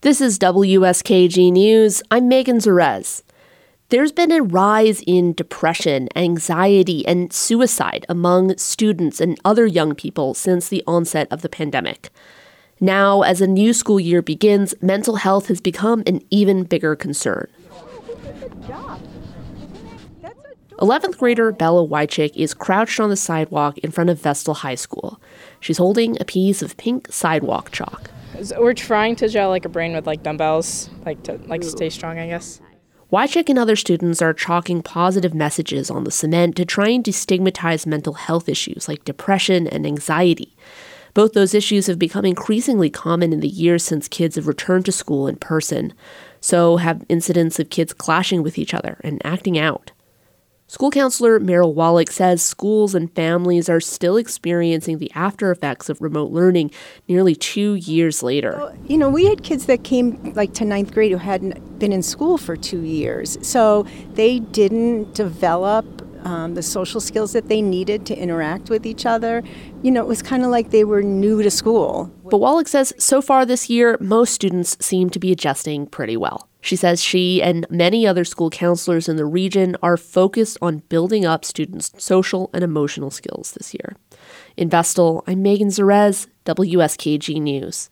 This is WSKG News. I'm Megan Zarez. There's been a rise in depression, anxiety, and suicide among students and other young people since the onset of the pandemic. Now, as a new school year begins, mental health has become an even bigger concern. 11th grader Bella Wojcik is crouched on the sidewalk in front of Vestal High School. She's holding a piece of pink sidewalk chalk. We're trying to gel a brain with dumbbells, to stay strong, I guess. Wojcik and other students are chalking positive messages on the cement to try and destigmatize mental health issues like depression and anxiety. Both those issues have become increasingly common in the years since kids have returned to school in person. So have incidents of kids clashing with each other and acting out. School counselor Meryl Wallach says schools and families are still experiencing the after effects of remote learning nearly 2 years later. Well, we had kids that came to ninth grade who hadn't been in school for 2 years. So they didn't develop the social skills that they needed to interact with each other. It was they were new to school. But Wallach says so far this year, most students seem to be adjusting pretty well. She says she and many other school counselors in the region are focused on building up students' social and emotional skills this year. In Vestal, I'm Megan Zarez, WSKG News.